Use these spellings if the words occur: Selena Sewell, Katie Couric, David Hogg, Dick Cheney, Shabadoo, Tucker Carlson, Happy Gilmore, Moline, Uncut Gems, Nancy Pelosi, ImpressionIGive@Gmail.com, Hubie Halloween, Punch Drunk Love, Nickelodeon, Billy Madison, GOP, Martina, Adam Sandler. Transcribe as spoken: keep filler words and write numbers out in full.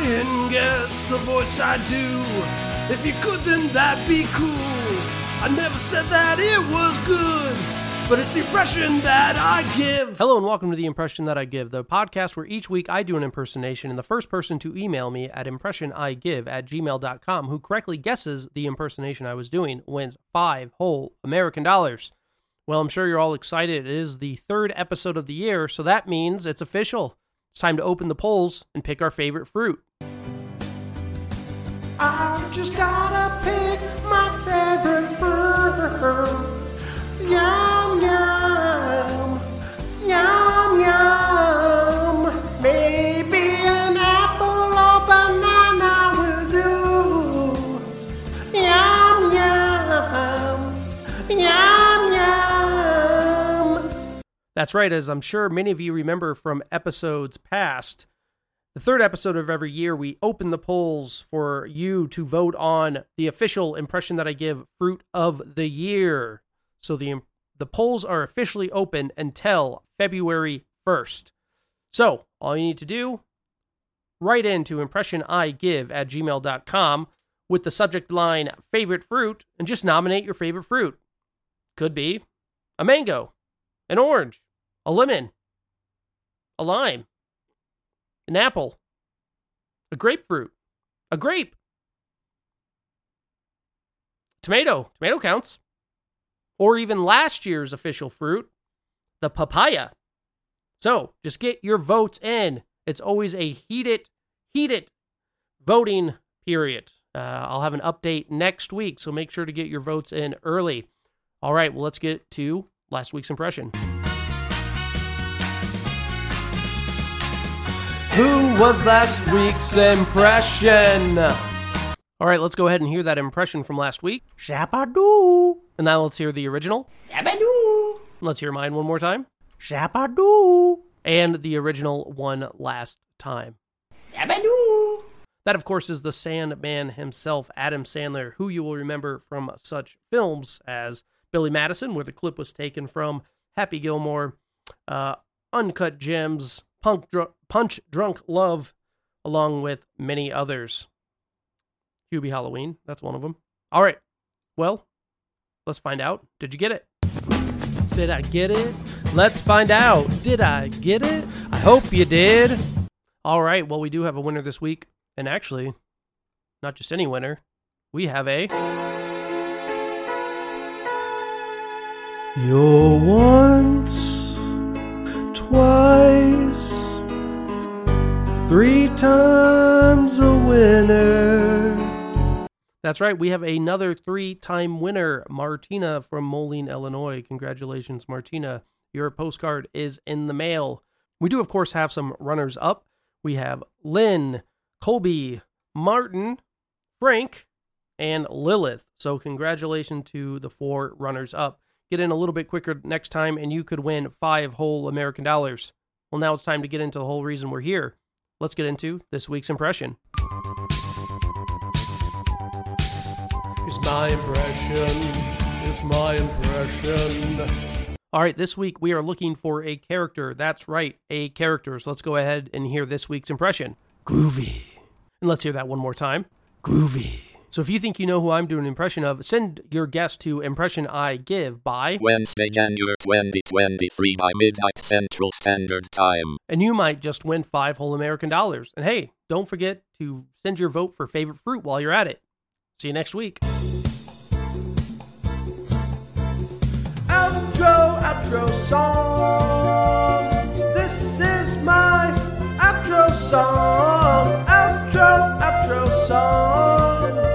try and guess the voice I do. If you could, then that'd be cool. I never said that it was good, but it's the impression that I give. Hello and welcome to The Impression That I Give, the podcast where each week I do an impersonation, and the first person to email me at impression I give at gmail dot com who correctly guesses the impersonation I was doing wins five whole American dollars. Well, I'm sure you're all excited. It is the third episode of the year, so that means it's official. It's time to open the polls and pick our favorite fruit. I've just gotta pick my favorite fruit. Yum, yum, yum, yum. Maybe an apple or banana will do. Yum, yum, yum, yum. That's right, as I'm sure many of you remember from episodes past, the third episode of every year, we open the polls for you to vote on the official Impression That I Give fruit of the year. So the the polls are officially open until February first. So all you need to do, write in to impression I give at gmail dot com with the subject line favorite fruit and just nominate your favorite fruit. Could be a mango, an orange, a lemon, a lime, an apple, a grapefruit, a grape, tomato, tomato counts, or even last year's official fruit, the papaya. So just get your votes in. It's always a heated, heated voting period. Uh, I'll have an update next week, so make sure to get your votes in early. All right, well, let's get to last week's impression. Who was last week's impression? All right, let's go ahead and hear that impression from last week. Shabadoo. And now let's hear the original. Shabadoo. Let's hear mine one more time. Shabadoo. And the original one last time. Shabadoo. That, of course, is the Sandman himself, Adam Sandler, who you will remember from such films as Billy Madison, where the clip was taken from, Happy Gilmore, uh, Uncut Gems, Punk Dr- Punch Drunk Love, along with many others. Hubie Halloween, that's one of them. All right, well, let's find out. Did you get it? Did I get it? Let's find out. Did I get it? I hope you did. All right, well, we do have a winner this week. And actually, not just any winner. We have a... You're once, twice, three times a winner. That's right. We have another three-time winner, Martina from Moline, Illinois. Congratulations, Martina. Your postcard is in the mail. We do, of course, have some runners-up. We have Lynn, Colby, Martin, Frank, and Lilith. So congratulations to the four runners-up. Get in a little bit quicker next time, and you could win five whole American dollars. Well, now it's time to get into the whole reason we're here. Let's get into this week's impression. It's my impression. It's my impression. All right, this week we are looking for a character. That's right, a character. So let's go ahead and hear this week's impression. Groovy. And let's hear that one more time. Groovy. So if you think you know who I'm doing an impression of, send your guess to Impression I Give by Wednesday, January twenty twenty-three by midnight Central Standard Time. And you might just win five whole American dollars. And hey, don't forget to send your vote for favorite fruit while you're at it. See you next week. Outro, outro song. This is my outro song. Outro, outro song.